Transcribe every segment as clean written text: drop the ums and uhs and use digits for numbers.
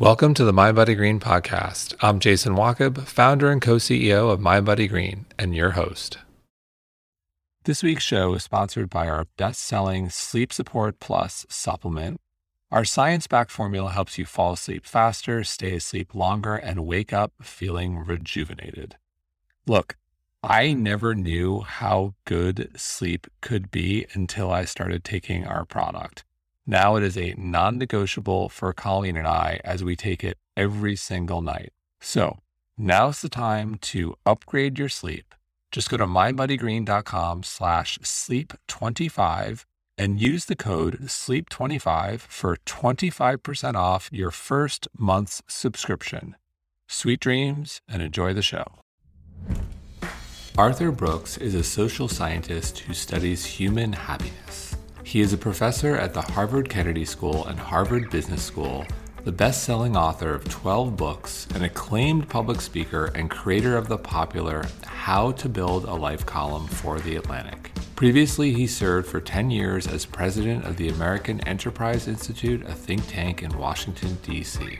Welcome to the mindbodygreen podcast. I'm Jason Wachob, founder and co-CEO of mindbodygreen, and your host. This week's show is sponsored by our best-selling Sleep Support Plus supplement. Our science-backed formula helps you fall asleep faster, stay asleep longer, and wake up feeling rejuvenated. Look, I never knew how good sleep could be until I started taking our product. Now it is a non-negotiable for Colleen and I as we take it every single night. So now's the time to upgrade your sleep. Just go to mindbodygreen.com/sleep25 and use the code SLEEP25 for 25% off your first month's subscription. Sweet dreams and enjoy the show. Arthur Brooks is a social scientist who studies human happiness. He is a professor at the Harvard Kennedy School and Harvard Business School, the best-selling author of 12 books, an acclaimed public speaker, and creator of the popular How to Build a Life column for the Atlantic. Previously, he served for 10 years as president of the American Enterprise Institute, a think tank in Washington, D.C.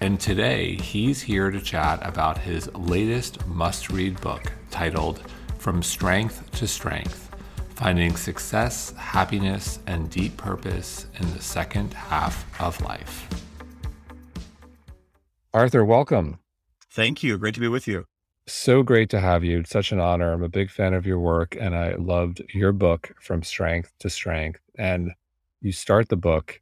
And today, he's here to chat about his latest must-read book titled From Strength to Strength: Finding Success, Happiness, and Deep Purpose in the Second Half of Life. Arthur, welcome. Thank you. Great to be with you. So great to have you. It's such an honor. I'm a big fan of your work, and I loved your book, From Strength to Strength. And you start the book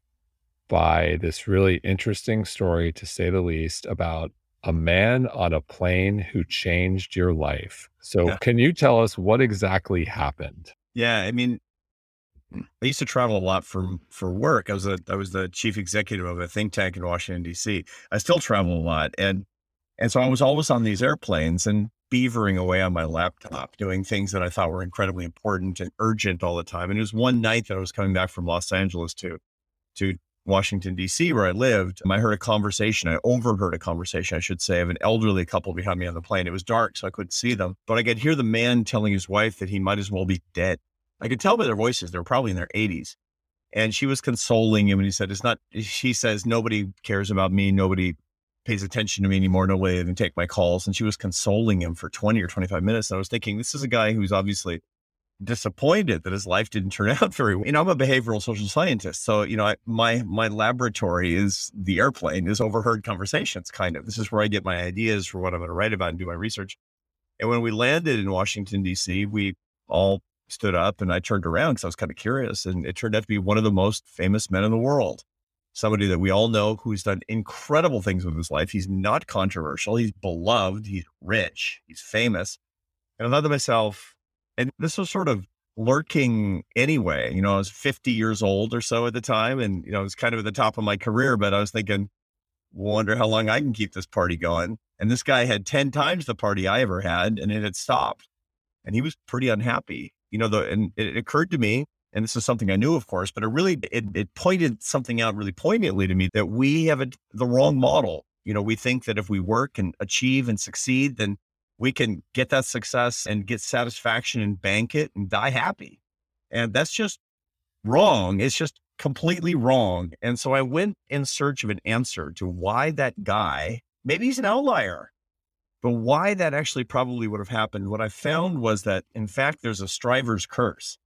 by this really interesting story, to say the least, about a man on a plane who changed your life. So Can you tell us what exactly happened? Yeah, I mean, I used to travel a lot for work. I was the chief executive of a think tank in Washington, D.C. I still travel a lot. And so I was always on these airplanes and beavering away on my laptop, doing things that I thought were incredibly important and urgent all the time. And it was one night that I was coming back from Los Angeles to Washington, D.C., where I lived. I heard a conversation. I overheard a conversation, I should say, of an elderly couple behind me on the plane. It was dark, so I couldn't see them, but I could hear the man telling his wife that he might as well be dead. I could tell by their voices. They were probably in their 80s. And she was consoling him. And he said, she says, nobody cares about me. Nobody pays attention to me anymore. Nobody even take my calls. And she was consoling him for 20 or 25 minutes. And I was thinking, this is a guy who's obviously disappointed that his life didn't turn out very well. You know, I'm a behavioral social scientist. So, you know, my laboratory is the airplane, is overheard conversations, kind of. This is where I get my ideas for what I'm going to write about and do my research. And when we landed in Washington, D.C., we all stood up and I turned around because I was kind of curious. And it turned out to be one of the most famous men in the world, somebody that we all know who's done incredible things with his life. He's not controversial. He's beloved. He's rich. He's famous. And I thought to myself, and this was sort of lurking anyway, you know, I was 50 years old or so at the time. And, you know, I was kind of at the top of my career, but I was thinking, wonder how long I can keep this party going. And this guy had 10 times the party I ever had, and it had stopped. And he was pretty unhappy, you know, and it occurred to me, and this is something I knew, of course, but it pointed something out really poignantly to me, that we have the wrong model. You know, we think that if we work and achieve and succeed, then we can get that success and get satisfaction and bank it and die happy. And that's just wrong. It's just completely wrong. And so I went in search of an answer to why that guy, maybe he's an outlier, but why that actually probably would have happened. What I found was that, in fact, there's a striver's curse,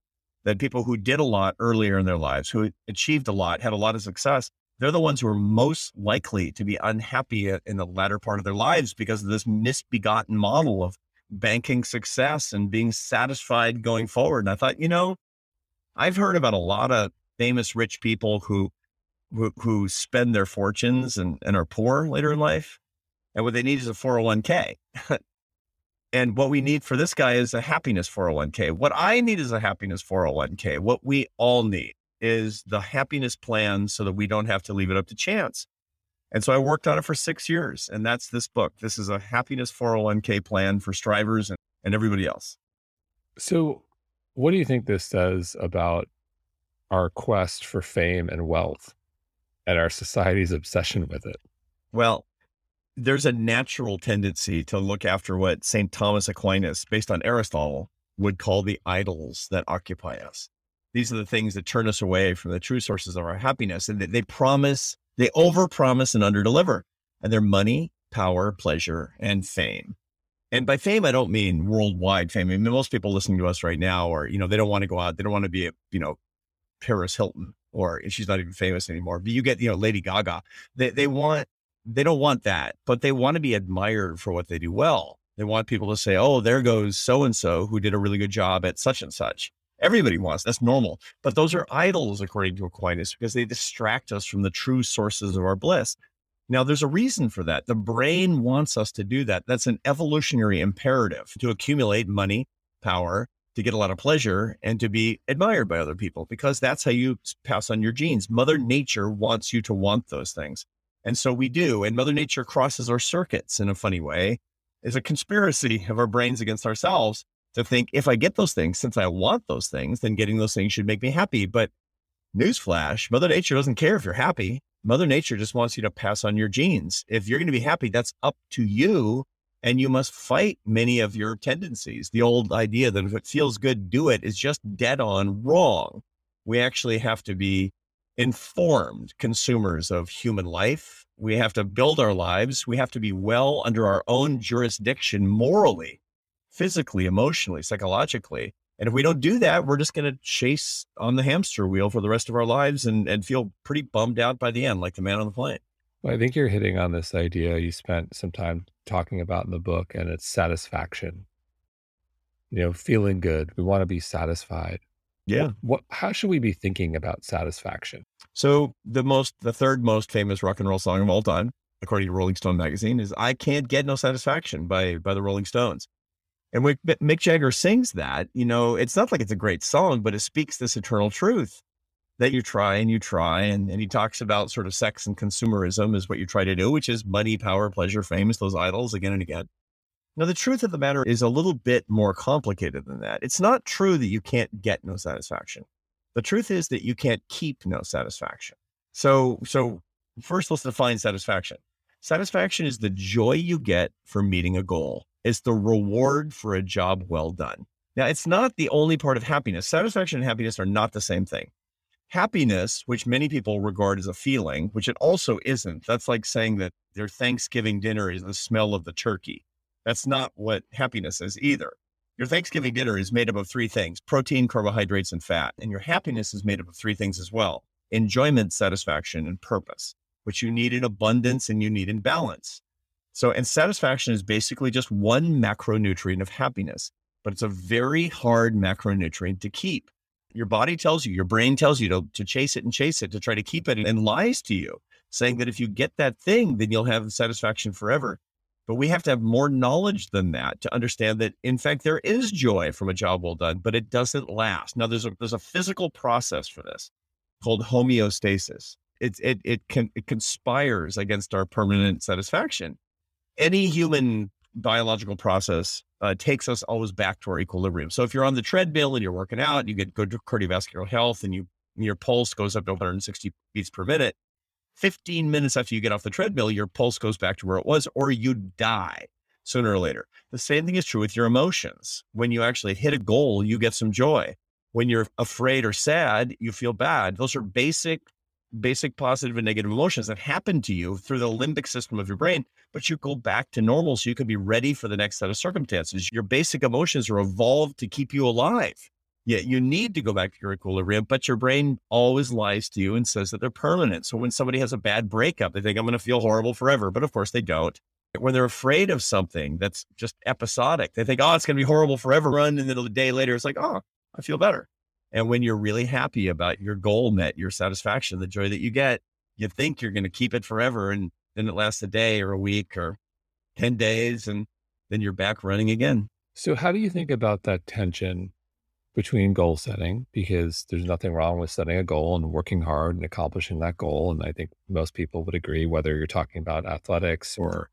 that people who did a lot earlier in their lives, who achieved a lot, had a lot of success, they're the ones who are most likely to be unhappy in the latter part of their lives because of this misbegotten model of banking success and being satisfied going forward. And I thought, you know, I've heard about a lot of famous rich people who spend their fortunes and are poor later in life. And what they need is a 401k. And what we need for this guy is a happiness 401k. What I need is a happiness 401k. What we all need is the happiness plan so that we don't have to leave it up to chance. And so I worked on it for 6 years, and that's this book. This is a happiness 401k plan for strivers and everybody else. So what do you think this says about our quest for fame and wealth and our society's obsession with it? Well, there's a natural tendency to look after what St. Thomas Aquinas, based on Aristotle, would call the idols that occupy us. These are the things that turn us away from the true sources of our happiness, and they overpromise and underdeliver. and they're money, power, pleasure, and fame. And by fame, I don't mean worldwide fame. I mean, most people listening to us right now are, you know, they don't want to go out. They don't want to be, Paris Hilton, or she's not even famous anymore. But you get, Lady Gaga. They don't want that, but they want to be admired for what they do well. They want people to say, oh, there goes so-and-so who did a really good job at such and such. Everybody wants, that's normal. But those are idols, according to Aquinas, because they distract us from the true sources of our bliss. Now, there's a reason for that. The brain wants us to do that. That's an evolutionary imperative to accumulate money, power, to get a lot of pleasure, and to be admired by other people, because that's how you pass on your genes. Mother Nature wants you to want those things. And so we do. And Mother Nature crosses our circuits in a funny way. It's a conspiracy of our brains against ourselves to think, if I get those things, since I want those things, then getting those things should make me happy. But newsflash, Mother Nature doesn't care if you're happy. Mother Nature just wants you to pass on your genes. If you're going to be happy, that's up to you. And you must fight many of your tendencies. The old idea that if it feels good, do it is just dead on wrong. We actually have to be informed consumers of human life. We have to build our lives. We have to be well under our own jurisdiction, morally, physically, emotionally, psychologically. And if we don't do that, we're just going to chase on the hamster wheel for the rest of our lives and feel pretty bummed out by the end, like the man on the plane. Well, I think you're hitting on this idea you spent some time talking about in the book, and it's satisfaction. Feeling good. We want to be satisfied. Yeah. How should we be thinking about satisfaction? So the third most famous rock and roll song of all time, according to Rolling Stone magazine, is I Can't Get No Satisfaction by the Rolling Stones. And when Mick Jagger sings that, it's not like it's a great song, but it speaks this eternal truth that you try. And he talks about sort of sex and consumerism is what you try to do, which is money, power, pleasure, fame, those idols again and again. Now, the truth of the matter is a little bit more complicated than that. It's not true that you can't get no satisfaction. The truth is that you can't keep no satisfaction. So first, let's define satisfaction. Satisfaction is the joy you get for meeting a goal. It's the reward for a job well done. Now, it's not the only part of happiness. Satisfaction and happiness are not the same thing. Happiness, which many people regard as a feeling, which it also isn't. That's like saying that their Thanksgiving dinner is the smell of the turkey. That's not what happiness is either. Your Thanksgiving dinner is made up of three things: protein, carbohydrates, and fat. And your happiness is made up of three things as well: enjoyment, satisfaction, and purpose, which you need in abundance and you need in balance. And satisfaction is basically just one macronutrient of happiness, but it's a very hard macronutrient to keep. Your body tells you, your brain tells you to chase it, to try to keep it, and lies to you, saying that if you get that thing, then you'll have satisfaction forever. But we have to have more knowledge than that to understand that, in fact, there is joy from a job well done, but it doesn't last. Now, there's a physical process for this called homeostasis. It conspires against our permanent satisfaction. Any human biological process takes us always back to our equilibrium. So if you're on the treadmill and you're working out, you get good cardiovascular health and your pulse goes up to 160 beats per minute. 15 minutes after you get off the treadmill, your pulse goes back to where it was, or you die sooner or later. The same thing is true with your emotions. When you actually hit a goal, you get some joy. When you're afraid or sad, you feel bad. Those are basic positive and negative emotions that happen to you through the limbic system of your brain, but you go back to normal so you can be ready for the next set of circumstances. Your basic emotions are evolved to keep you alive. Yet you need to go back to your equilibrium, but your brain always lies to you and says that they're permanent. So when somebody has a bad breakup, they think I'm going to feel horrible forever, but of course they don't. When they're afraid of something that's just episodic, they think, oh, it's going to be horrible forever. And then a day later, it's like, oh, I feel better. And when you're really happy about your goal met, your satisfaction, the joy that you get, you think you're going to keep it forever. And then it lasts a day or a week or 10 days. And then you're back running again. So how do you think about that tension between goal setting? Because there's nothing wrong with setting a goal and working hard and accomplishing that goal. And I think most people would agree, whether you're talking about athletics or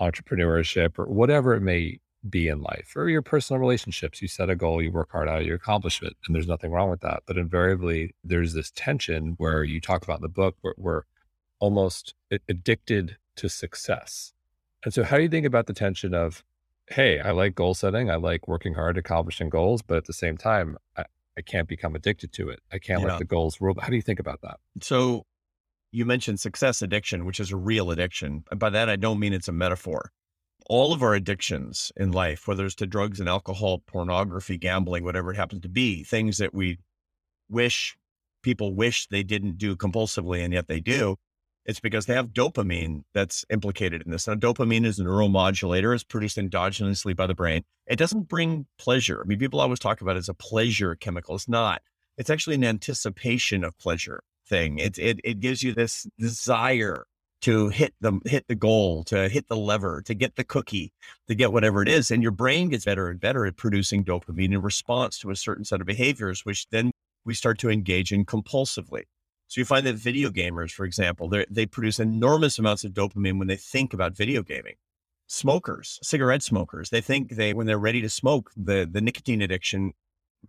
entrepreneurship or whatever it may be in life, or your personal relationships, you set a goal, you work hard out of your accomplishment, and there's nothing wrong with that. But invariably, there's this tension where you talk about in the book, where we're almost addicted to success. And so how do you think about the tension of, hey, I like goal setting, I like working hard, accomplishing goals, but at the same time, I can't become addicted to it. I can't let the goals rule. How do you think about that? So You mentioned success addiction, which is a real addiction. And by that, I don't mean it's a metaphor. All of our addictions in life, whether it's to drugs and alcohol, pornography, gambling, whatever it happens to be, things that we wish people wish they didn't do compulsively, and yet they do, it's because they have dopamine that's implicated in this. Now, dopamine is a neuromodulator. It's produced endogenously by the brain. It doesn't bring pleasure. I mean, people always talk about it as a pleasure chemical. It's not. It's actually an anticipation of pleasure thing. It gives you this desire to hit the goal, to hit the lever, to get the cookie, to get whatever it is. And your brain gets better and better at producing dopamine in response to a certain set of behaviors, which then we start to engage in compulsively. So you find that video gamers, for example, they produce enormous amounts of dopamine when they think about video gaming. Smokers, cigarette smokers, they think when they're ready to smoke, the nicotine addiction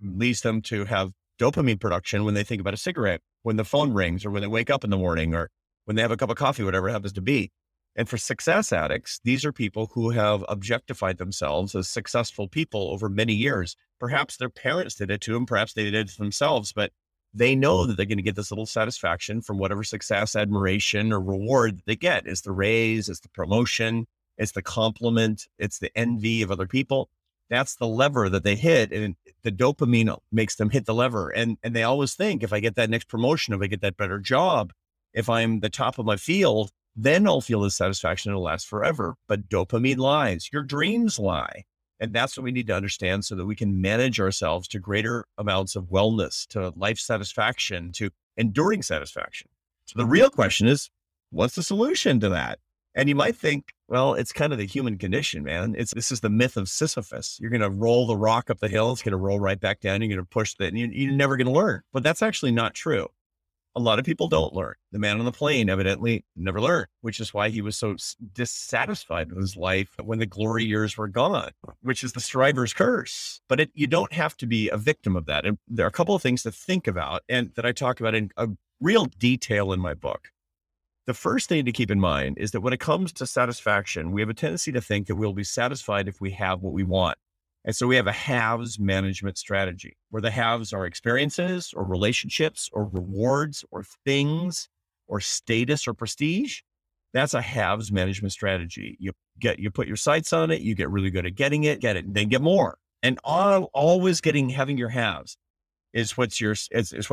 leads them to have dopamine production when they think about a cigarette, when the phone rings, or when they wake up in the morning, or when they have a cup of coffee, whatever it happens to be. And for success addicts, these are people who have objectified themselves as successful people over many years. Perhaps their parents did it to them, perhaps they did it to themselves, but they know that they're going to get this little satisfaction from whatever success, admiration, or reward they get. It's the raise, it's the promotion, it's the compliment, it's the envy of other people. That's the lever that they hit, and the dopamine makes them hit the lever. And they always think, if I get that next promotion, if I get that better job, if I'm the top of my field, then I'll feel this satisfaction. It'll last forever. But dopamine lies. Your dreams lie. And that's what we need to understand so that we can manage ourselves to greater amounts of wellness, to life satisfaction, to enduring satisfaction. So the real question is, what's the solution to that? And you might think, well, it's kind of the human condition, man. This is the myth of Sisyphus. You're going to roll the rock up the hill. It's going to roll right back down. You're going to push that, and you're never going to learn. But that's actually not true. A lot of people don't learn. The man on the plane evidently never learned, which is why he was so dissatisfied with his life when the glory years were gone, which is the striver's curse. But you don't have to be a victim of that. And there are a couple of things to think about and that I talk about in real detail in my book. The first thing to keep in mind is that when it comes to satisfaction, we have a tendency to think that we'll be satisfied if we have what we want. And so we have a haves management strategy where the haves are experiences or relationships or rewards or things or status or prestige. That's a haves management strategy. You put your sights on it, you get really good at getting it, and then get more. And always having your haves is is what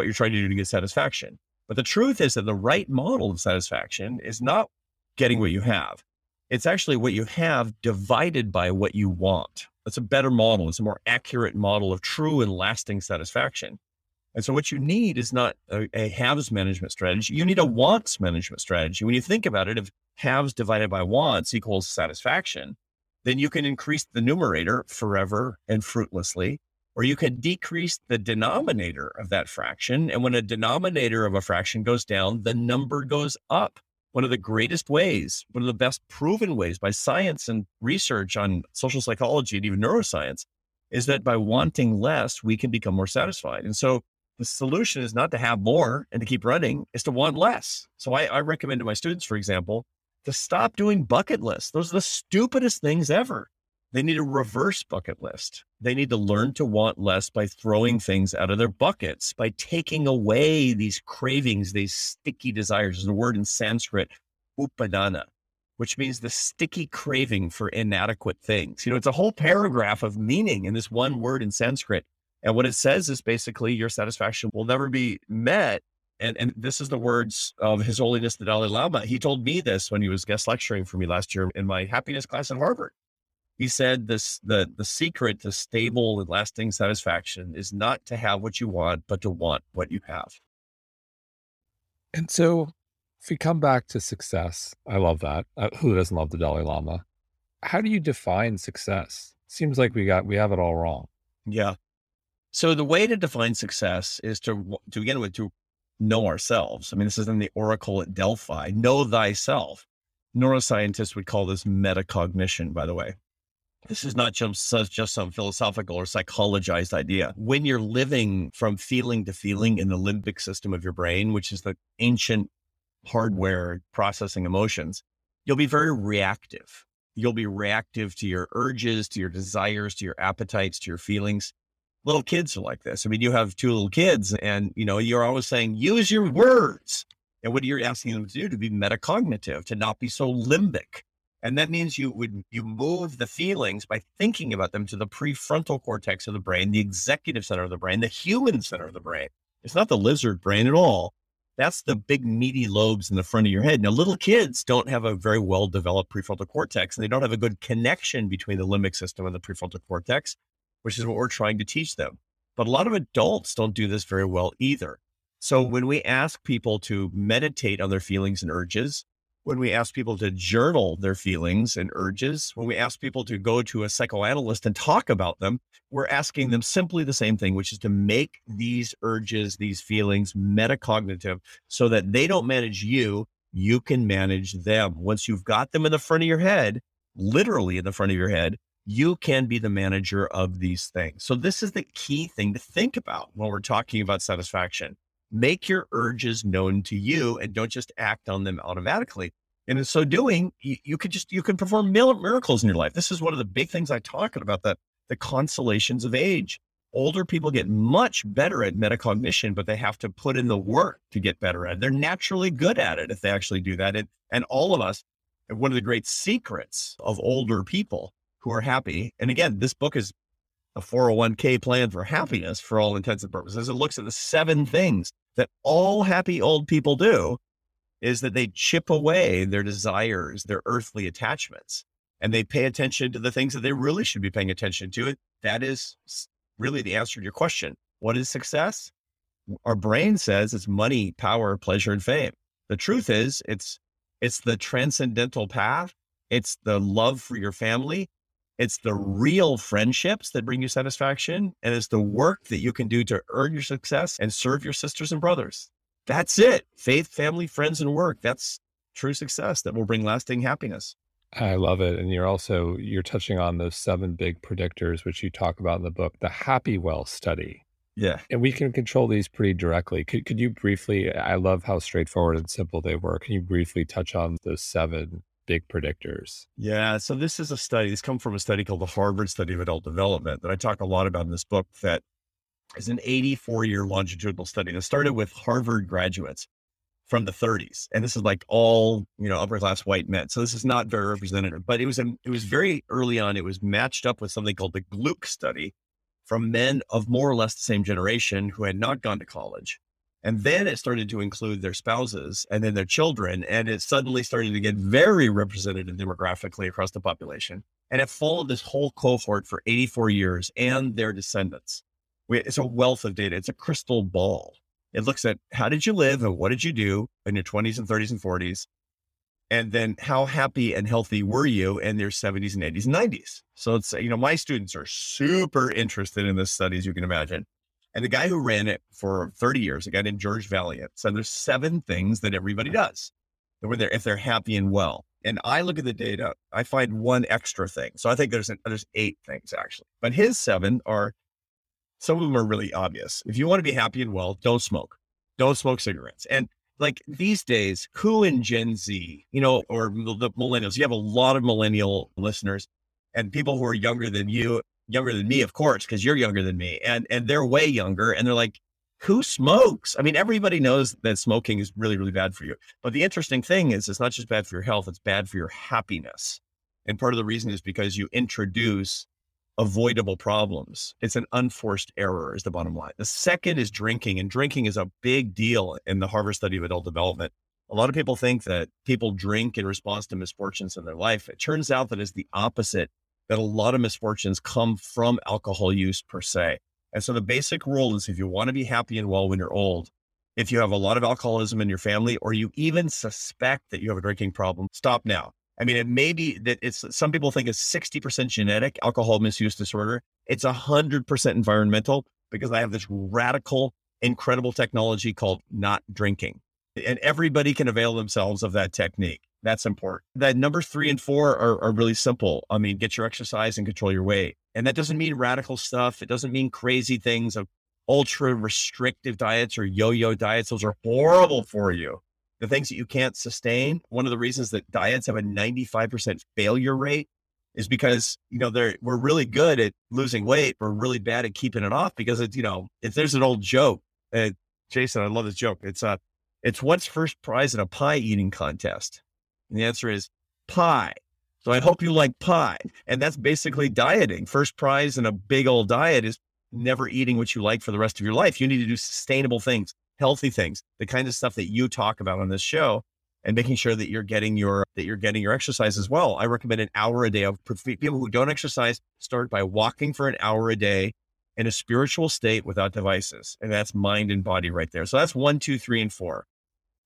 you're trying to do to get satisfaction. But the truth is that the right model of satisfaction is not getting what you have. It's actually what you have divided by what you want. That's a better model. It's a more accurate model of true and lasting satisfaction. And so what you need is not a haves management strategy. You need a wants management strategy. When you think about it, if haves divided by wants equals satisfaction, then you can increase the numerator forever and fruitlessly, or you can decrease the denominator of that fraction. And when a denominator of a fraction goes down, the number goes up. One of the greatest ways, one of the best proven ways by science and research on social psychology and even neuroscience, is that by wanting less, we can become more satisfied. And so the solution is not to have more and to keep running, it's to want less. So I recommend to my students, for example, to stop doing bucket lists. Those are the stupidest things ever. They need a reverse bucket list. They need to learn to want less by throwing things out of their buckets, by taking away these cravings, these sticky desires. There's a word in Sanskrit, upadana, which means the sticky craving for inadequate things. It's a whole paragraph of meaning in this one word in Sanskrit. And what it says is basically your satisfaction will never be met. And this is the words of His Holiness, the Dalai Lama. He told me this when he was guest lecturing for me last year in my happiness class at Harvard. He said this, the secret to stable and lasting satisfaction is not to have what you want, but to want what you have. And so if we come back to success, I love that. Who doesn't love the Dalai Lama? How do you define success? Seems like we have it all wrong. Yeah. So the way to define success is to begin with, to know ourselves. I mean, this is in the Oracle at Delphi, know thyself. Neuroscientists would call this metacognition, by the way. This is not just some philosophical or psychologized idea. When you're living from feeling to feeling in the limbic system of your brain, which is the ancient hardware processing emotions, you'll be very reactive. You'll be reactive to your urges, to your desires, to your appetites, to your feelings. Little kids are like this. I mean, you have two little kids and, you're always saying, use your words. And what you're asking them to do, to be metacognitive, to not be so limbic. And that means you move the feelings by thinking about them to the prefrontal cortex of the brain, the executive center of the brain, the human center of the brain. It's not the lizard brain at all. That's the big meaty lobes in the front of your head. Now, little kids don't have a very well-developed prefrontal cortex, and they don't have a good connection between the limbic system and the prefrontal cortex, which is what we're trying to teach them. But a lot of adults don't do this very well either. So when we ask people to meditate on their feelings and urges, when we ask people to journal their feelings and urges, when we ask people to go to a psychoanalyst and talk about them, we're asking them simply the same thing, which is to make these urges, these feelings metacognitive so that they don't manage you, you can manage them. Once you've got them in the front of your head, literally in the front of your head, you can be the manager of these things. So this is the key thing to think about when we're talking about satisfaction. Make your urges known to you and don't just act on them automatically. And in so doing, you can perform miracles in your life. This is one of the big things I talk about, the consolations of age. Older people get much better at metacognition, but they have to put in the work to get better at it. They're naturally good at it if they actually do that. And all of us, one of the great secrets of older people who are happy, and again, this book is a 401k plan for happiness for all intents and purposes. It looks at the 7 things that all happy old people do, is that they chip away their desires, their earthly attachments, and they pay attention to the things that they really should be paying attention to. That is really the answer to your question. What is success? Our brain says it's money, power, pleasure, and fame. The truth is it's the transcendental path. It's the love for your family. It's the real friendships that bring you satisfaction. And it's the work that you can do to earn your success and serve your sisters and brothers. That's it. Faith, family, friends, and work. That's true success that will bring lasting happiness. I love it. And you're touching on those 7 big predictors, which you talk about in the book, the Happy Well study. Yeah. And we can control these pretty directly. Could you briefly, I love how straightforward and simple they were. Can you briefly touch on those 7 big predictors? Yeah. So this is a study, this comes from a study called the Harvard Study of Adult Development that I talk a lot about in this book, that is an 84-year longitudinal study that started with Harvard graduates from the 30s. And this is like all, upper-class white men. So this is not very representative, but it was very early on. It was matched up with something called the Glueck study from men of more or less the same generation who had not gone to college. And then it started to include their spouses and then their children. And it suddenly started to get very representative demographically across the population. And it followed this whole cohort for 84 years and their descendants. It's a wealth of data. It's a crystal ball. It looks at how did you live and what did you do in your 20s and 30s and 40s? And then how happy and healthy were you in your 70s and 80s and 90s? So it's, my students are super interested in this study, as you can imagine. And the guy who ran it for 30 years, a guy named George Vaillant, said there's 7 things that everybody does if they're happy and well. And I look at the data, I find one extra thing. So I think there's 8 things actually, but his 7 are, some of them are really obvious. If you want to be happy and well, don't smoke cigarettes. And like these days, who in Gen Z, or the millennials, you have a lot of millennial listeners and people who are younger than you, younger than me, of course, because you're younger than me, and they're way younger. And they're like, who smokes? I mean, everybody knows that smoking is really, really bad for you. But the interesting thing is it's not just bad for your health, it's bad for your happiness. And part of the reason is because you introduce avoidable problems. It's an unforced error is the bottom line. The second is drinking, and drinking is a big deal in the Harvard Study of Adult Development. A lot of people think that people drink in response to misfortunes in their life. It turns out that it's the opposite, that a lot of misfortunes come from alcohol use per se. And so the basic rule is if you want to be happy and well when you're old, if you have a lot of alcoholism in your family, or you even suspect that you have a drinking problem, stop now. I mean, it may be that some people think it's 60% genetic alcohol misuse disorder. It's 100% environmental, because I have this radical, incredible technology called not drinking. And everybody can avail themselves of that technique. That's important. That number 3 and 4 are really simple. I mean, get your exercise and control your weight. And that doesn't mean radical stuff. It doesn't mean crazy things of ultra restrictive diets or yo-yo diets. Those are horrible for you. The things that you can't sustain. One of the reasons that diets have a 95% failure rate is because, we're really good at losing weight. We're really bad at keeping it off, because if there's an old joke, Jason, I love this joke. It's It's what's first prize in a pie eating contest? And the answer is pie. So I hope you like pie. And that's basically dieting. First prize in a big old diet is never eating what you like for the rest of your life. You need to do sustainable things, healthy things, the kind of stuff that you talk about on this show, and making sure that you're getting your exercise as well. I recommend an hour a day. People who don't exercise, start by walking for an hour a day in a spiritual state without devices. And that's mind and body right there. So that's 1, 2, 3, and 4.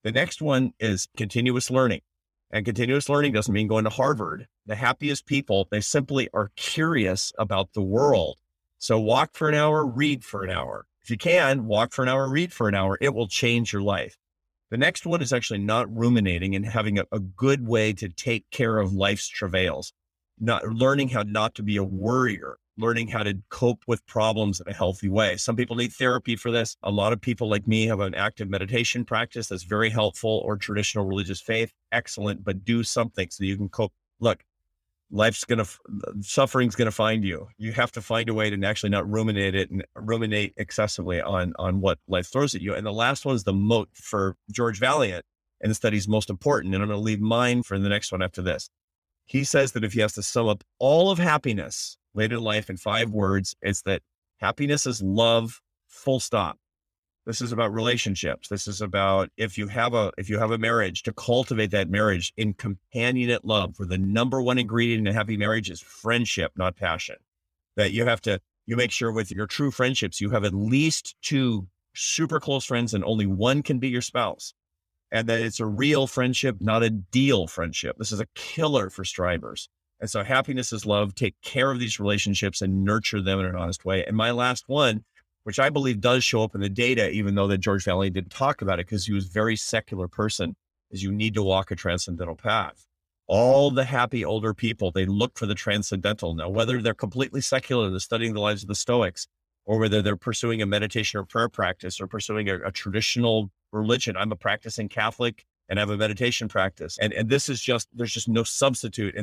The next one is continuous learning. And continuous learning doesn't mean going to Harvard. The happiest people, they simply are curious about the world. So walk for an hour, read for an hour. If you can, walk for an hour, read for an hour. It will change your life. The next one is actually not ruminating and having a good way to take care of life's travails, not learning how not to be a worrier, learning how to cope with problems in a healthy way. Some people need therapy for this. A lot of people like me have an active meditation practice that's very helpful, or traditional religious faith. Excellent, but do something so you can cope. Look, suffering's going to find you. You have to find a way to actually not ruminate it and ruminate excessively on what life throws at you. And the last one is the moat for George Vaillant, and the study's most important. And I'm going to leave mine for the next one after this. He says that if he has to sum up all of happiness later in life in 5 words, it's that happiness is love, full stop. This is about relationships. This is about if you have a marriage, to cultivate that marriage in companionate love, where the number one ingredient in a happy marriage is friendship, not passion. That you make sure with your true friendships, you have at least 2 super close friends and only one can be your spouse. And that it's a real friendship, not a deal friendship. This is a killer for strivers. And so happiness is love. Take care of these relationships and nurture them in an honest way. And my last one, which I believe does show up in the data, even though that George Vaillant didn't talk about it because he was a very secular person, is you need to walk a transcendental path. All the happy older people, they look for the transcendental. Now, whether they're completely secular, they're studying the lives of the Stoics, or whether they're pursuing a meditation or prayer practice, or pursuing a traditional religion. I'm a practicing Catholic and I have a meditation practice. And this is just, there's just no substitute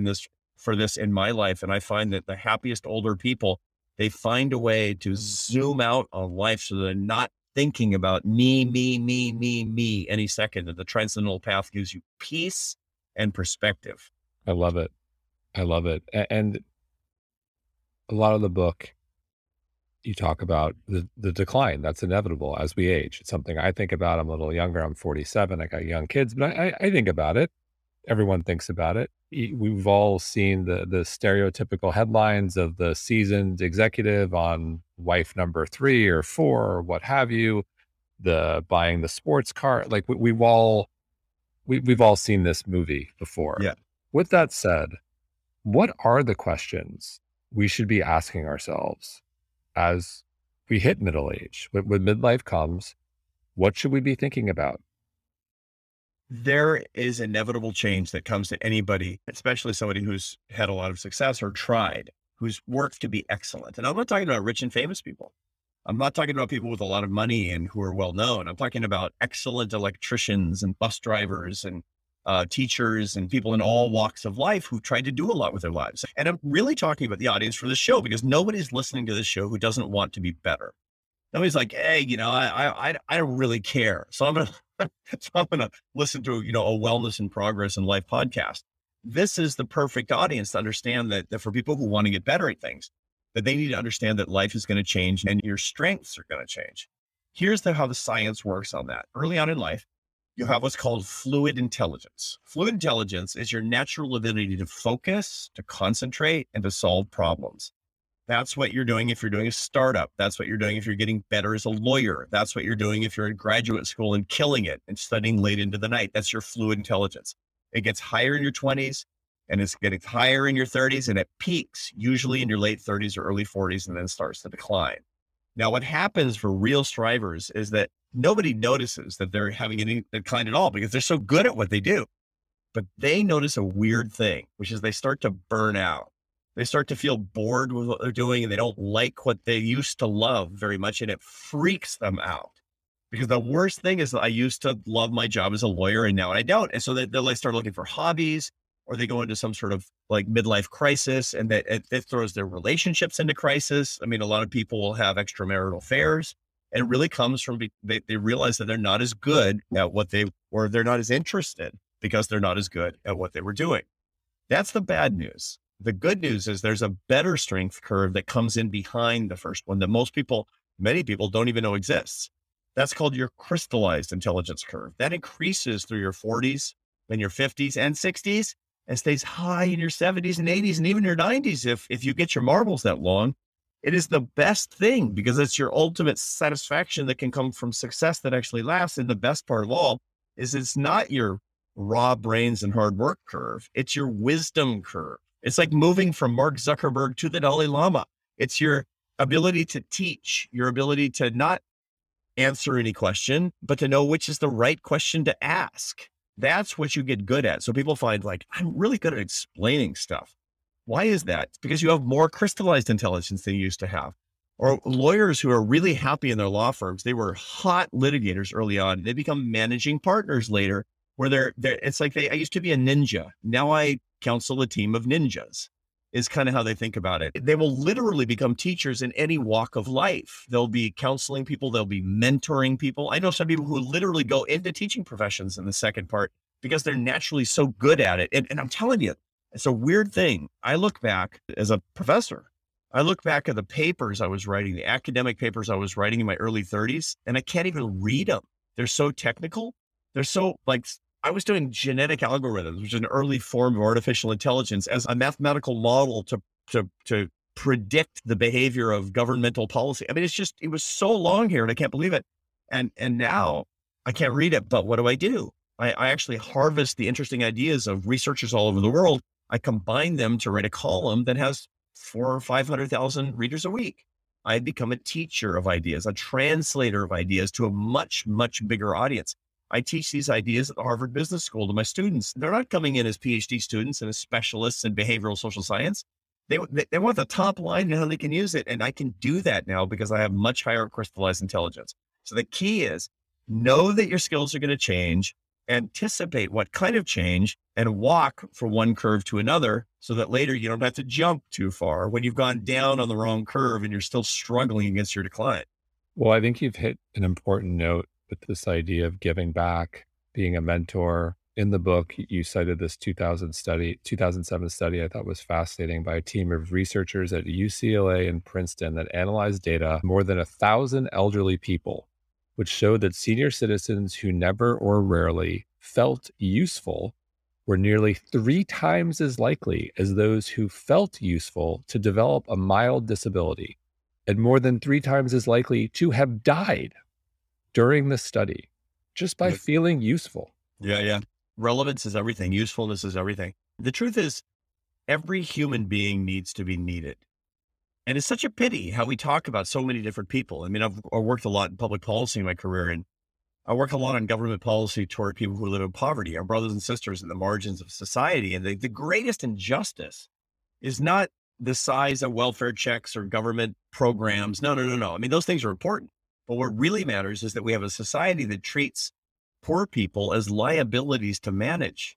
for this in my life. And I find that the happiest older people, they find a way to zoom out on life so they're not thinking about me any second. And the transcendental path gives you peace and perspective. I love it. And a lot of the book, you talk about the decline that's inevitable as we age. It's something I think about. I'm a little younger. I'm 47. I got young kids, but I think about it. Everyone thinks about it. We've all seen the stereotypical headlines of the seasoned executive on wife number 3 or 4, or what have you, buying the sports car. Like we've all seen this movie before. Yeah. With that said, what are the questions we should be asking ourselves as we hit middle age? When midlife comes, what should we be thinking about? There is inevitable change that comes to anybody, especially somebody who's had a lot of success or tried, who's worked to be excellent. And I'm not talking about rich and famous people. I'm not talking about people with a lot of money and who are well known. I'm talking about excellent electricians and bus drivers and teachers and people in all walks of life who tried to do a lot with their lives. And I'm really talking about the audience for this show, because nobody's listening to this show who doesn't want to be better. Nobody's like, hey, I don't really care. So I'm going to listen to, a Wellness and Progress and Life podcast. This is the perfect audience to understand that for people who want to get better at things, that they need to understand that life is going to change and your strengths are going to change. Here's how the science works on that. Early on in life, you have what's called fluid intelligence. Fluid intelligence is your natural ability to focus, to concentrate, and to solve problems. That's what you're doing if you're doing a startup. That's what you're doing if you're getting better as a lawyer. That's what you're doing if you're in graduate school and killing it and studying late into the night. That's your fluid intelligence. It gets higher in your 20s, and it's getting higher in your 30s, and it peaks usually in your late 30s or early 40s, and then starts to decline. Now, what happens for real strivers is that nobody notices that they're having any decline at all because they're so good at what they do. But they notice a weird thing, which is they start to burn out. They start to feel bored with what they're doing, and they don't like what they used to love very much. And it freaks them out, because the worst thing is that I used to love my job as a lawyer and now I don't. And so they start looking for hobbies, or they go into some sort of like midlife crisis, and that it throws their relationships into crisis. I mean, a lot of people will have extramarital affairs. And it really comes from, they realize that they're not as good at what they, or they're not as interested because they're not as good at what they were doing. That's the bad news. The good news is there's a better strength curve that comes in behind the first one that most people, many people don't even know exists. That's called your crystallized intelligence curve. That increases through your 40s and your 50s and 60s and stays high in your 70s and 80s and even your 90s. If you get your marbles that long, it is the best thing because it's your ultimate satisfaction that can come from success that actually lasts. And the best part of all is it's not your raw brains and hard work curve. It's your wisdom curve. It's like moving from Mark Zuckerberg to the Dalai Lama. It's your ability to teach, your ability to not answer any question, but to know which is the right question to ask. That's what you get good at. So people find like, I'm really good at explaining stuff. Why is that? It's because you have more crystallized intelligence than you used to have. Or lawyers who are really happy in their law firms, they were hot litigators early on. They become managing partners later where they're it's like I used to be a ninja. Now I counsel a team of ninjas is kind of how they think about it. They will literally become teachers in any walk of life. They'll be counseling people. They'll be mentoring people. I know some people who literally go into teaching professions in the second part because they're naturally so good at it. And I'm telling you, it's a weird thing. I look back as a professor, I look back at the papers I was writing, the academic papers I was writing in my early 30s, and I can't even read them. They're so technical. They're so like, I was doing genetic algorithms, which is an early form of artificial intelligence, as a mathematical model to predict the behavior of governmental policy. I mean, it was so long here and I can't believe it. And now I can't read it, but what do? I actually harvest the interesting ideas of researchers all over the world. I combine them to write a column that has 400,000 or 500,000 readers a week. I become a teacher of ideas, a translator of ideas to a much, much bigger audience. I teach these ideas at the Harvard Business School to my students. They're not coming in as PhD students and as specialists in behavioral social science. They want the top line and how they can use it. And I can do that now because I have much higher crystallized intelligence. So the key is know that your skills are going to change, anticipate what kind of change, and walk from one curve to another so that later you don't have to jump too far when you've gone down on the wrong curve and you're still struggling against your decline. Well, I think you've hit an important note with this idea of giving back, being a mentor. In the book, you cited this 2007 study I thought was fascinating by a team of researchers at UCLA and Princeton that analyzed data more than 1,000 elderly people, which showed that senior citizens who never or rarely felt useful were nearly 3 times as likely as those who felt useful to develop a mild disability and more than 3 times as likely to have died during the study, just by feeling useful. Yeah. Relevance is everything. Usefulness is everything. The truth is every human being needs to be needed. And it's such a pity how we talk about so many different people. I mean, I've worked a lot in public policy in my career, and I work a lot on government policy toward people who live in poverty, our brothers and sisters in the margins of society. And the greatest injustice is not the size of welfare checks or government programs. No. I mean, those things are important. But what really matters is that we have a society that treats poor people as liabilities to manage.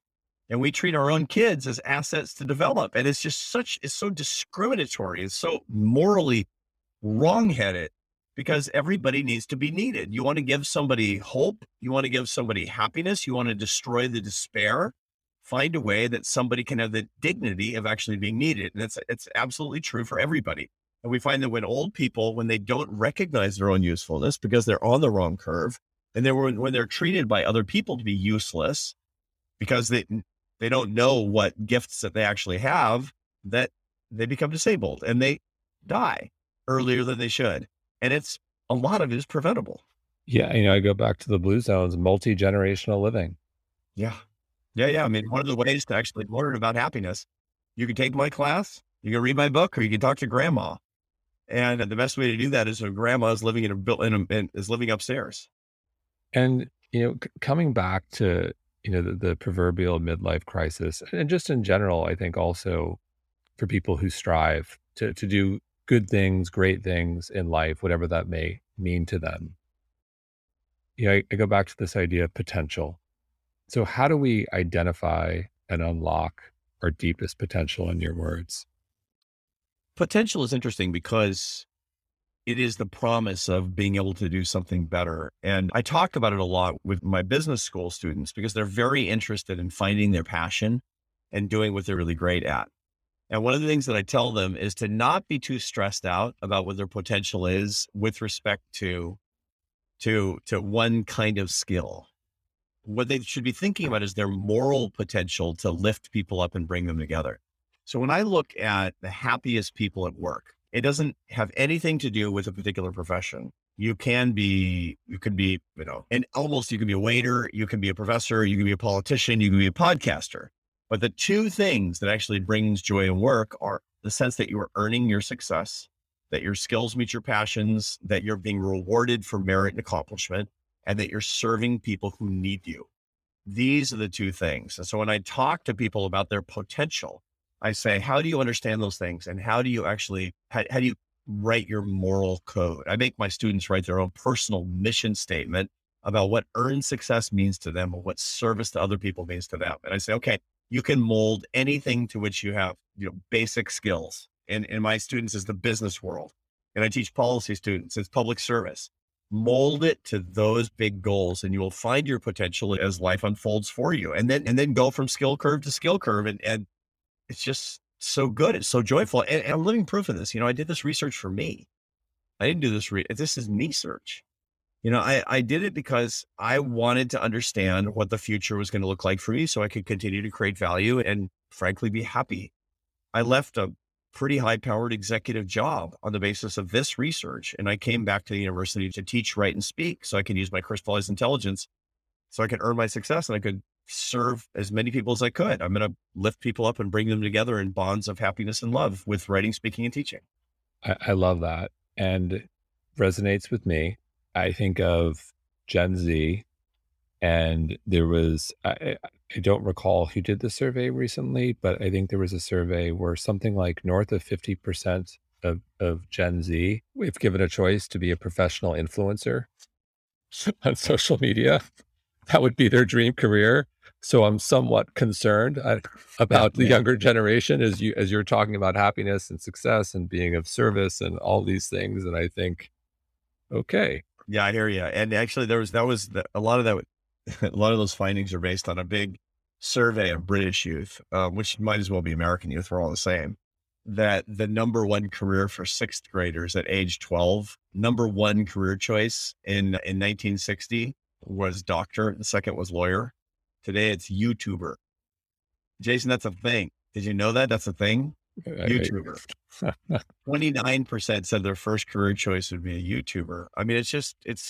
And we treat our own kids as assets to develop. And it's just it's so discriminatory. It's so morally wrongheaded because everybody needs to be needed. You want to give somebody hope. You want to give somebody happiness. You want to destroy the despair. Find a way that somebody can have the dignity of actually being needed. And it's absolutely true for everybody. And we find that when old people, when they don't recognize their own usefulness because they're on the wrong curve, and when they're treated by other people to be useless because they don't know what gifts that they actually have, that they become disabled and they die earlier than they should. And a lot of it is preventable. Yeah. I go back to the Blue Zones, multi-generational living. Yeah. I mean, one of the ways to actually learn about happiness, you can take my class, you can read my book, or you can talk to grandma. And the best way to do that is if grandma is living living upstairs. And, coming back to, the proverbial midlife crisis, and just in general, I think also for people who strive to do good things, great things in life, whatever that may mean to them. I go back to this idea of potential. So how do we identify and unlock our deepest potential, in your words? Potential is interesting because it is the promise of being able to do something better. And I talked about it a lot with my business school students because they're very interested in finding their passion and doing what they're really great at. And one of the things that I tell them is to not be too stressed out about what their potential is with respect to one kind of skill. What they should be thinking about is their moral potential to lift people up and bring them together. So when I look at the happiest people at work, it doesn't have anything to do with a particular profession. You can be, you can be a waiter, you can be a professor, you can be a politician, you can be a podcaster. But the two things that actually brings joy in work are the sense that you are earning your success, that your skills meet your passions, that you're being rewarded for merit and accomplishment, and that you're serving people who need you. These are the two things. And so when I talk to people about their potential, I say, how do you understand those things? And how do you actually, how do you write your moral code? I make my students write their own personal mission statement about what earned success means to them and what service to other people means to them. And I say, okay, you can mold anything to which you have, basic skills. And my students is the business world. And I teach policy students, it's public service. Mold it to those big goals and you will find your potential as life unfolds for you. And then go from skill curve to skill curve. And it's just so good. It's so joyful. And I'm living proof of this. I did this research for me. I didn't do this. This is me search. I did it because I wanted to understand what the future was going to look like for me so I could continue to create value and frankly, be happy. I left a pretty high powered executive job on the basis of this research. And I came back to the university to teach, write, and speak so I can use my crystallized intelligence so I could earn my success and I could serve as many people as I could. I'm going to lift people up and bring them together in bonds of happiness and love with writing, speaking, and teaching. I love that and resonates with me. I think of Gen Z and there was, I don't recall who did the survey recently, but I think there was a survey where something like north of 50% of Gen Z, if given a choice to be a professional influencer on social media, that would be their dream career. So I'm somewhat concerned about the younger generation as you're talking about happiness and success and being of service and all these things. And I think, okay. Yeah, I hear you. And actually a lot of those findings are based on a big survey of British youth, which might as well be American youth. We're all the same, that the number one career for sixth graders at age 12, number one career choice in 1960 was doctor. The second was lawyer. Today it's YouTuber. Jason, that's a thing. Did you know that? That's a thing. YouTuber. 29% said their first career choice would be a YouTuber. I mean, it's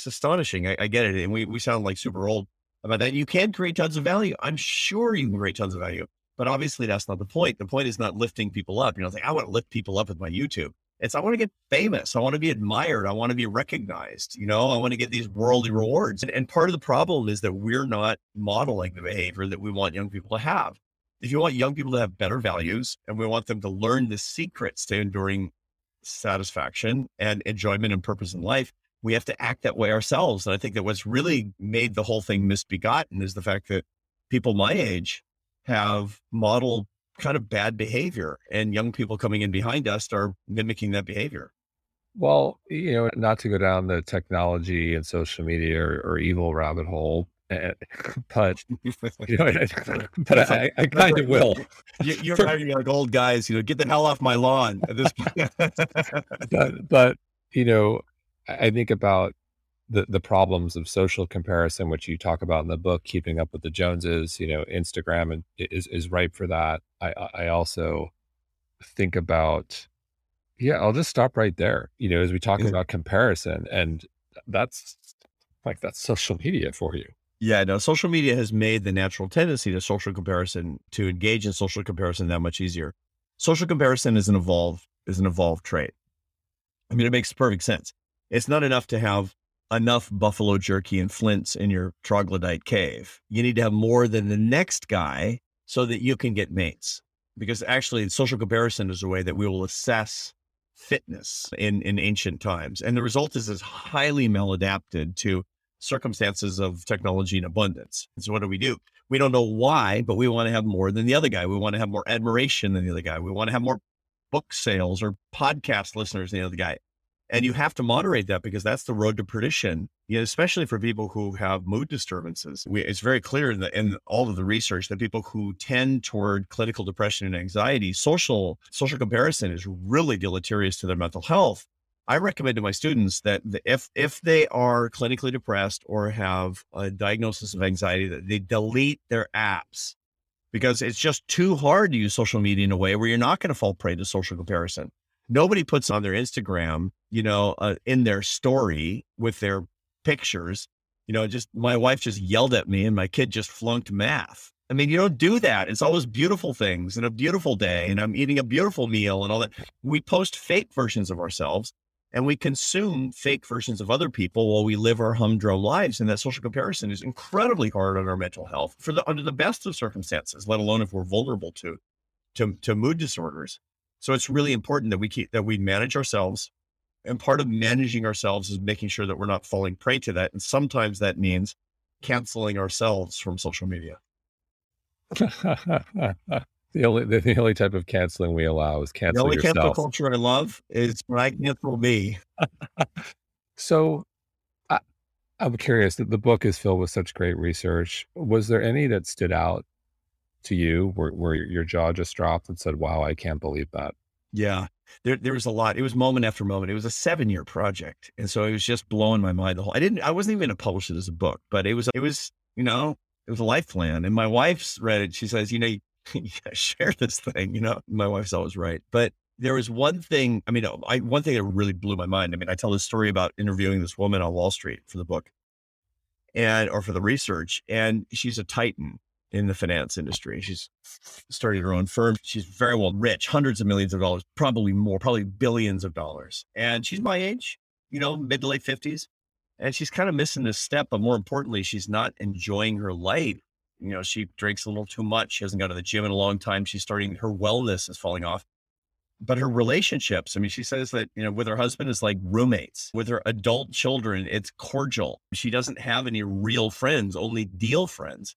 astonishing. I get it. And we sound like super old about that. You can create tons of value. I'm sure you can create tons of value, but obviously that's not the point. The point is not lifting people up. It's like, I want to lift people up with my YouTube. It's, I want to get famous. I want to be admired. I want to be recognized. I want to get these worldly rewards. And part of the problem is that we're not modeling the behavior that we want young people to have. If you want young people to have better values and we want them to learn the secrets to enduring satisfaction and enjoyment and purpose in life, we have to act that way ourselves. And I think that what's really made the whole thing misbegotten is the fact that people my age have modeled kind of bad behavior and young people coming in behind us are mimicking that behavior. Well, not to go down the technology and social media or evil rabbit hole, but I kind of will. You're hiring like old guys, get the hell off my lawn at this point. but I think about the problems of social comparison, which you talk about in the book, keeping up with the Joneses. Instagram is ripe for that. I also think about, I'll just stop right there. As we talk about comparison, and that's social media for you. Yeah, no, social media has made the natural tendency to engage in social comparison that much easier. Social comparison is an evolved trait. It makes perfect sense. It's not enough to have enough buffalo jerky and flints in your troglodyte cave. You need to have more than the next guy so that you can get mates. Because actually social comparison is a way that we will assess fitness in ancient times. And the result is highly maladapted to circumstances of technology and abundance. And so what do? We don't know why, but we want to have more than the other guy. We want to have more admiration than the other guy. We want to have more book sales or podcast listeners than the other guy. And you have to moderate that because that's the road to perdition, you know, especially for people who have mood disturbances. It's very clear in all of the research that people who tend toward clinical depression and anxiety, social comparison is really deleterious to their mental health. I recommend to my students that if they are clinically depressed or have a diagnosis of anxiety, that they delete their apps, because it's just too hard to use social media in a way where you're not going to fall prey to social comparison. Nobody puts on their Instagram, in their story with their pictures, my wife just yelled at me and my kid just flunked math. I mean, you don't do that. It's always beautiful things and a beautiful day and I'm eating a beautiful meal and all that. We post fake versions of ourselves and we consume fake versions of other people while we live our humdrum lives. And that social comparison is incredibly hard on our mental health under the best of circumstances, let alone if we're vulnerable to mood disorders. So it's really important that we manage ourselves. And part of managing ourselves is making sure that we're not falling prey to that. And sometimes that means canceling ourselves from social media. The only type of canceling we allow is canceling yourself. The only cancel culture I love is when I cancel me. So I'm curious, that the book is filled with such great research. Was there any that stood out to you where your jaw just dropped and said, wow, I can't believe that? Yeah, there was a lot. It was moment after moment. It was a 7-year project. And so it was just blowing my mind. I wasn't even going to publish it as a book, but it was a life plan. And my wife's read it. She says, you gotta share this thing, my wife's always right. But there was one thing that really blew my mind. I mean, I tell this story about interviewing this woman on Wall Street for the book or for the research. And she's a titan in the finance industry. She's started her own firm. She's very well rich, hundreds of millions of dollars, probably billions of dollars. And she's my age, mid to late 50s. And she's kind of missing this step, but more importantly, she's not enjoying her life. She drinks a little too much. She hasn't gone to the gym in a long time. Her wellness is falling off, but her relationships, I mean, she says that, with her husband, it's like roommates. With her adult children, it's cordial. She doesn't have any real friends, only deal friends.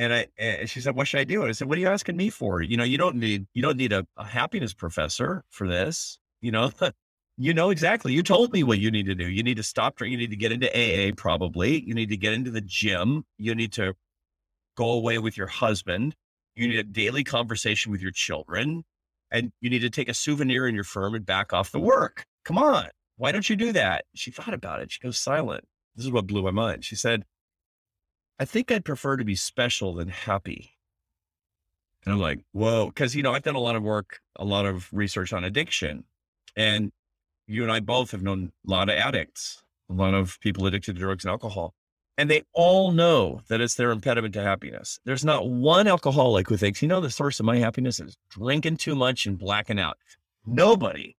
And she said, what should I do? And I said, what are you asking me for? You don't need a happiness professor for this. Exactly. You told me what you need to do. You need to stop drinking. You need to get into AA probably. You need to get into the gym. You need to go away with your husband. You need a daily conversation with your children, and you need to take a souvenir in your firm and back off the work. Come on. Why don't you do that? She thought about it. She goes silent. This is what blew my mind. She said, I think I'd prefer to be special than happy. And I'm like, whoa. 'Cause I've done a lot of research on addiction, and you and I both have known a lot of addicts, a lot of people addicted to drugs and alcohol. And they all know that it's their impediment to happiness. There's not one alcoholic who thinks, the source of my happiness is drinking too much and blacking out. Nobody.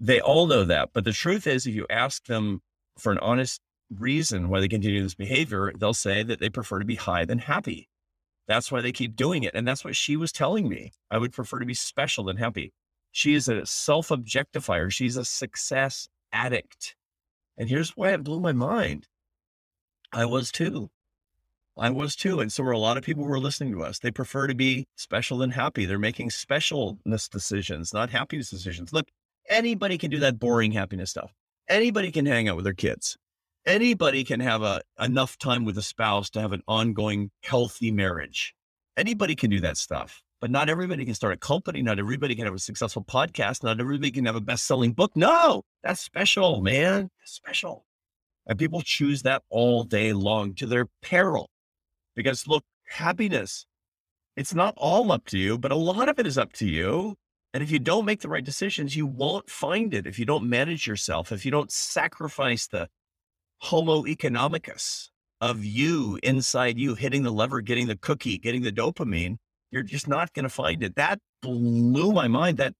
They all know that. But the truth is, if you ask them for an honest reason why they continue this behavior, they'll say that they prefer to be high than happy. That's why they keep doing it. And that's what she was telling me. I would prefer to be special than happy. She is a self-objectifier. She's a success addict. And here's why it blew my mind. I was too. And so were a lot of people who were listening to us. They prefer to be special than happy. They're making specialness decisions, not happiness decisions. Look, anybody can do that boring happiness stuff. Anybody can hang out with their kids. Anybody can have enough time with a spouse to have an ongoing healthy marriage. Anybody can do that stuff, but not everybody can start a company. Not everybody can have a successful podcast. Not everybody can have a best-selling book. No, that's special, man. That's special. And people choose that all day long to their peril, because look, happiness, it's not all up to you, but a lot of it is up to you. And if you don't make the right decisions, you won't find it. If you don't manage yourself, if you don't sacrifice the homo economicus of you inside you, hitting the lever, getting the cookie, getting the dopamine, you're just not going to find it. That blew my mind. That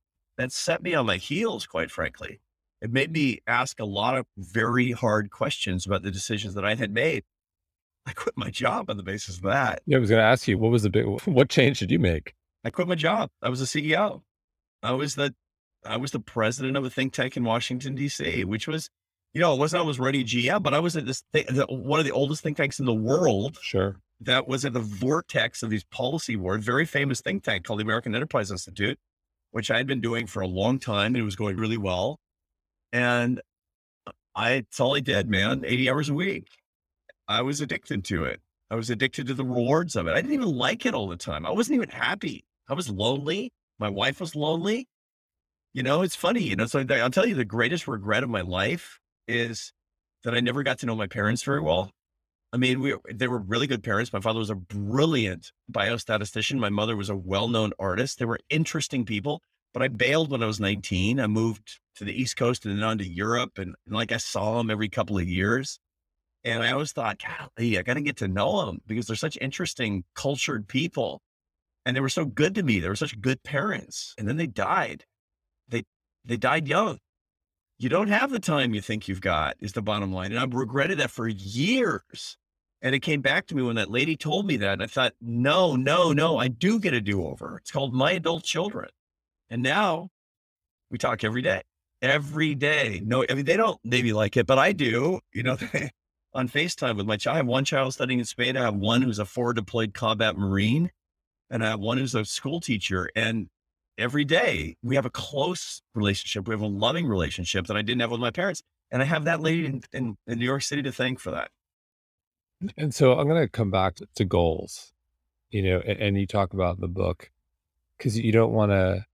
set me on my heels, quite frankly. It made me ask a lot of very hard questions about the decisions that I had made. I quit my job on the basis of that. Yeah, I was going to ask you, what change did you make? I quit my job. I was a CEO. I was the president of a think tank in Washington, DC, which was, it wasn't, I was running GM, but I was at this thing, one of the oldest think tanks in the world. Sure. That was at the vortex of these policy wars, very famous think tank called the American Enterprise Institute, which I had been doing for a long time, and it was going really well. And It's all I did, man, 80 hours a week. I was addicted to it. I was addicted to the rewards of it. I didn't even like it all the time. I wasn't even happy. I was lonely. My wife was lonely. You know, it's funny, you know, so I'll tell you the greatest regret of my life is that I never got to know my parents very well. I mean, they were really good parents. My father was a brilliant biostatistician. My mother was a well-known artist. They were interesting people, but I bailed when I was 19. I moved to the East Coast and then on to Europe. And like, I saw them every couple of years. And I always thought, golly, I got to get to know them because they're such interesting, cultured people. And they were so good to me. They were such good parents. And then they died. They died young. You don't have the time you think you've got is the bottom line. And I've regretted that for years. And it came back to me when that lady told me that. And I thought, no, I do get a do-over. It's called my adult children. And now we talk every day. No, I mean, they don't maybe like it, but I do, you know, on FaceTime with my child. I have one child studying in Spain. I have one who's a forward deployed combat Marine, and I have one who's a school teacher. And every day we have a close relationship. We have a loving relationship that I didn't have with my parents. And I have that lady in New York City to thank for that. And so I'm going to come back to goals, you know, and you talk about in the book, because you don't want to,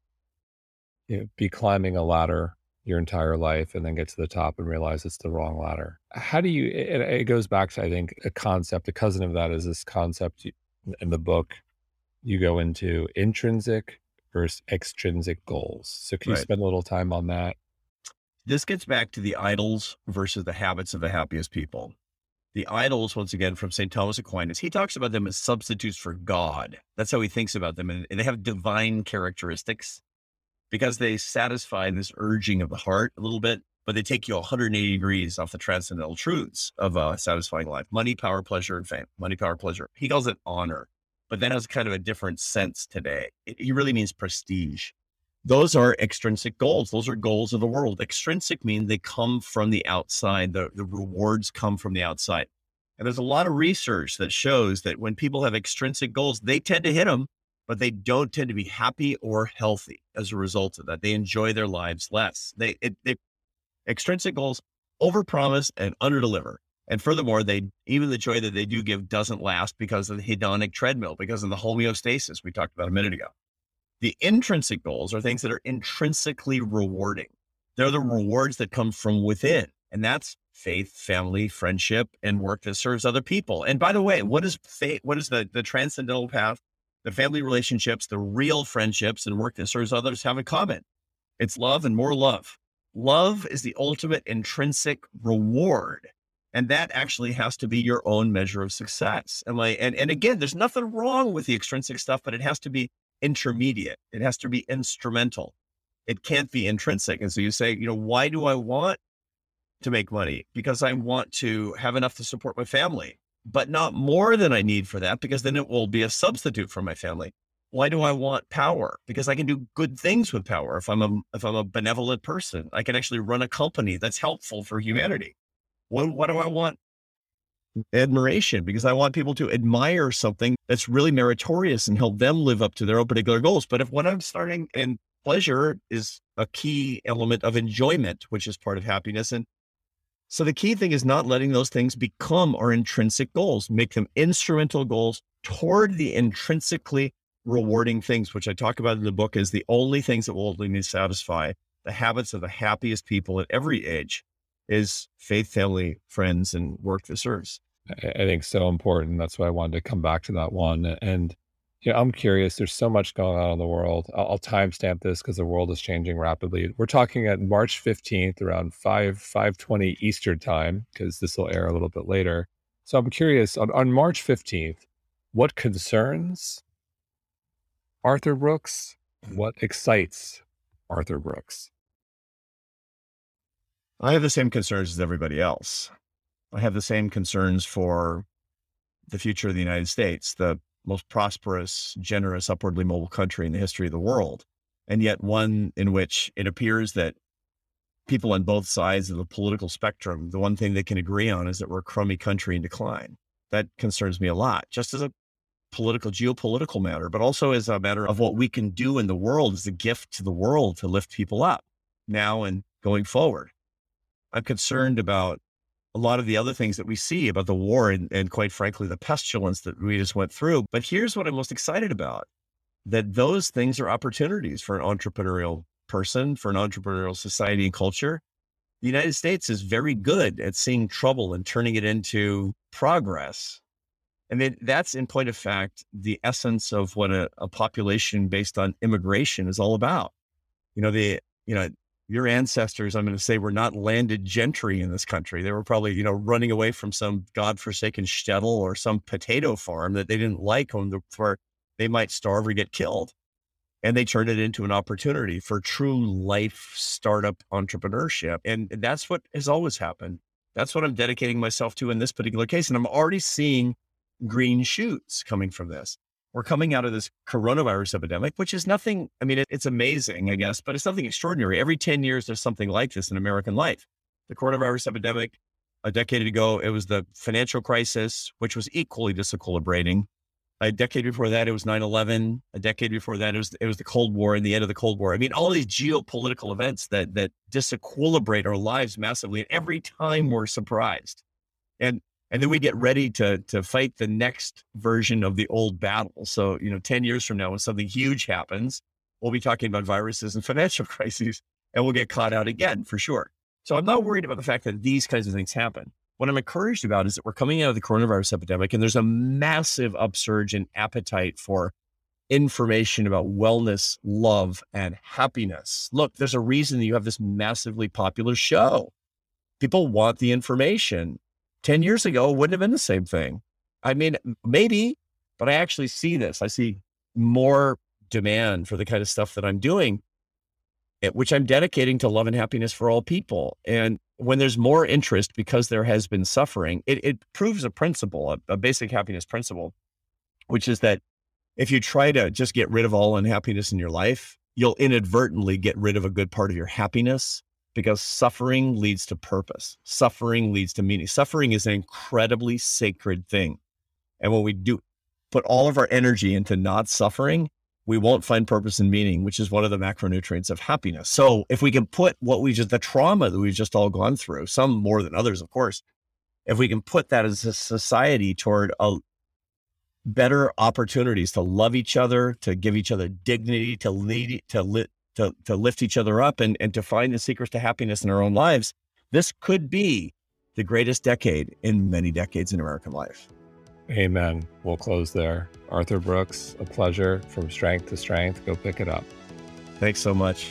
you know, be climbing a ladder your entire life and then get to the top and realize it's the wrong ladder. How do you, and it goes back to, I think, a concept, a cousin of that is this concept in the book, you go into intrinsic versus extrinsic goals. So can you spend a little time on that? This gets back to the idols versus the habits of the happiest people. The idols, once again, from St. Thomas Aquinas, he talks about them as substitutes for God. That's how he thinks about them. And they have divine characteristics, because they satisfy this urging of the heart a little bit, but they take you 180 degrees off the transcendental truths of a satisfying life: money, power, pleasure, and fame. Money, power, pleasure. He calls it honor, but that has kind of a different sense today. He really means prestige. Those are extrinsic goals. Those are goals of the world. Extrinsic means they come from the outside. The rewards come from the outside. And there's a lot of research that shows that when people have extrinsic goals, they tend to hit them, but they don't tend to be happy or healthy as a result of that. They enjoy their lives less. They extrinsic goals overpromise and underdeliver. And furthermore, even the joy that they do give doesn't last because of the hedonic treadmill, because of the homeostasis we talked about a minute ago. The intrinsic goals are things that are intrinsically rewarding. They're the rewards that come from within. And that's faith, family, friendship, and work that serves other people. And by the way, what is faith? What is the transcendental path? The family relationships, the real friendships and work that serves others have in common. It's love and more love. Love is the ultimate intrinsic reward. And that actually has to be your own measure of success. And again, there's nothing wrong with the extrinsic stuff, but it has to be intermediate. It has to be instrumental. It can't be intrinsic. And so you say, you know, why do I want to make money? Because I want to have enough to support my family, but not more than I need for that, because then it will be a substitute for my family. Why do I want power? Because I can do good things with power. If I'm a benevolent person, I can actually run a company that's helpful for humanity. What do I want? Admiration, because I want people to admire something that's really meritorious and help them live up to their own particular goals. But if what I'm starting in pleasure is a key element of enjoyment, which is part of happiness. And so the key thing is not letting those things become our intrinsic goals. Make them instrumental goals toward the intrinsically rewarding things, which I talk about in the book as the only things that will ultimately satisfy the habits of the happiest people at every age is faith, family, friends, and work that serves. I think so important. That's why I wanted to come back to that one. And you know, I'm curious, there's so much going on in the world. I'll timestamp this because the world is changing rapidly. We're talking at March 15th, around 5:20 Eastern time, because this will air a little bit later. So I'm curious, on March 15th, what concerns Arthur Brooks? What excites Arthur Brooks? I have the same concerns as everybody else. I have the same concerns for the future of the United States, the most prosperous, generous, upwardly mobile country in the history of the world. And yet one in which it appears that people on both sides of the political spectrum, the one thing they can agree on is that we're a crummy country in decline. That concerns me a lot, just as a geopolitical matter, but also as a matter of what we can do in the world as a gift to the world to lift people up now and going forward. I'm concerned about a lot of the other things that we see about the war and quite frankly, the pestilence that we just went through. But here's what I'm most excited about, that those things are opportunities for an entrepreneurial person, for an entrepreneurial society and culture. The United States is very good at seeing trouble and turning it into progress. And then that's, in point of fact, the essence of what a population based on immigration is all about. Your ancestors, I'm going to say, were not landed gentry in this country. They were probably, running away from some godforsaken shtetl or some potato farm that they didn't like, where they might starve or get killed. And they turned it into an opportunity for true life startup entrepreneurship. And that's what has always happened. That's what I'm dedicating myself to in this particular case. And I'm already seeing green shoots coming from this. We're coming out of this coronavirus epidemic, which is nothing. I mean, it's amazing, I guess, but it's nothing extraordinary. Every 10 years, there's something like this in American life. The coronavirus epidemic, a decade ago, it was the financial crisis, which was equally disequilibrating. A decade before that, it was 9/11. A decade before that, it was the Cold War and the end of the Cold War. I mean, all these geopolitical events that disequilibrate our lives massively. And every time we're surprised. And then we get ready to fight the next version of the old battle. So, 10 years from now, when something huge happens, we'll be talking about viruses and financial crises, and we'll get caught out again for sure. So I'm not worried about the fact that these kinds of things happen. What I'm encouraged about is that we're coming out of the coronavirus epidemic, and there's a massive upsurge in appetite for information about wellness, love, and happiness. Look, there's a reason that you have this massively popular show. People want the information. 10 years ago, it wouldn't have been the same thing. I mean, maybe, but I actually see this. I see more demand for the kind of stuff that I'm doing, which I'm dedicating to love and happiness for all people. And when there's more interest because there has been suffering, it proves a principle, a basic happiness principle, which is that if you try to just get rid of all unhappiness in your life, you'll inadvertently get rid of a good part of your happiness. Because suffering leads to purpose. Suffering leads to meaning. Suffering is an incredibly sacred thing. And when we do put all of our energy into not suffering, we won't find purpose and meaning, which is one of the macronutrients of happiness. So if we can put the trauma that we've just all gone through, some more than others, of course, if we can put that as a society toward better opportunities to love each other, to give each other dignity, to lift each other up and to find the secrets to happiness in our own lives, this could be the greatest decade in many decades in American life. Amen. We'll close there. Arthur Brooks, a pleasure. From Strength to Strength. Go pick it up. Thanks so much.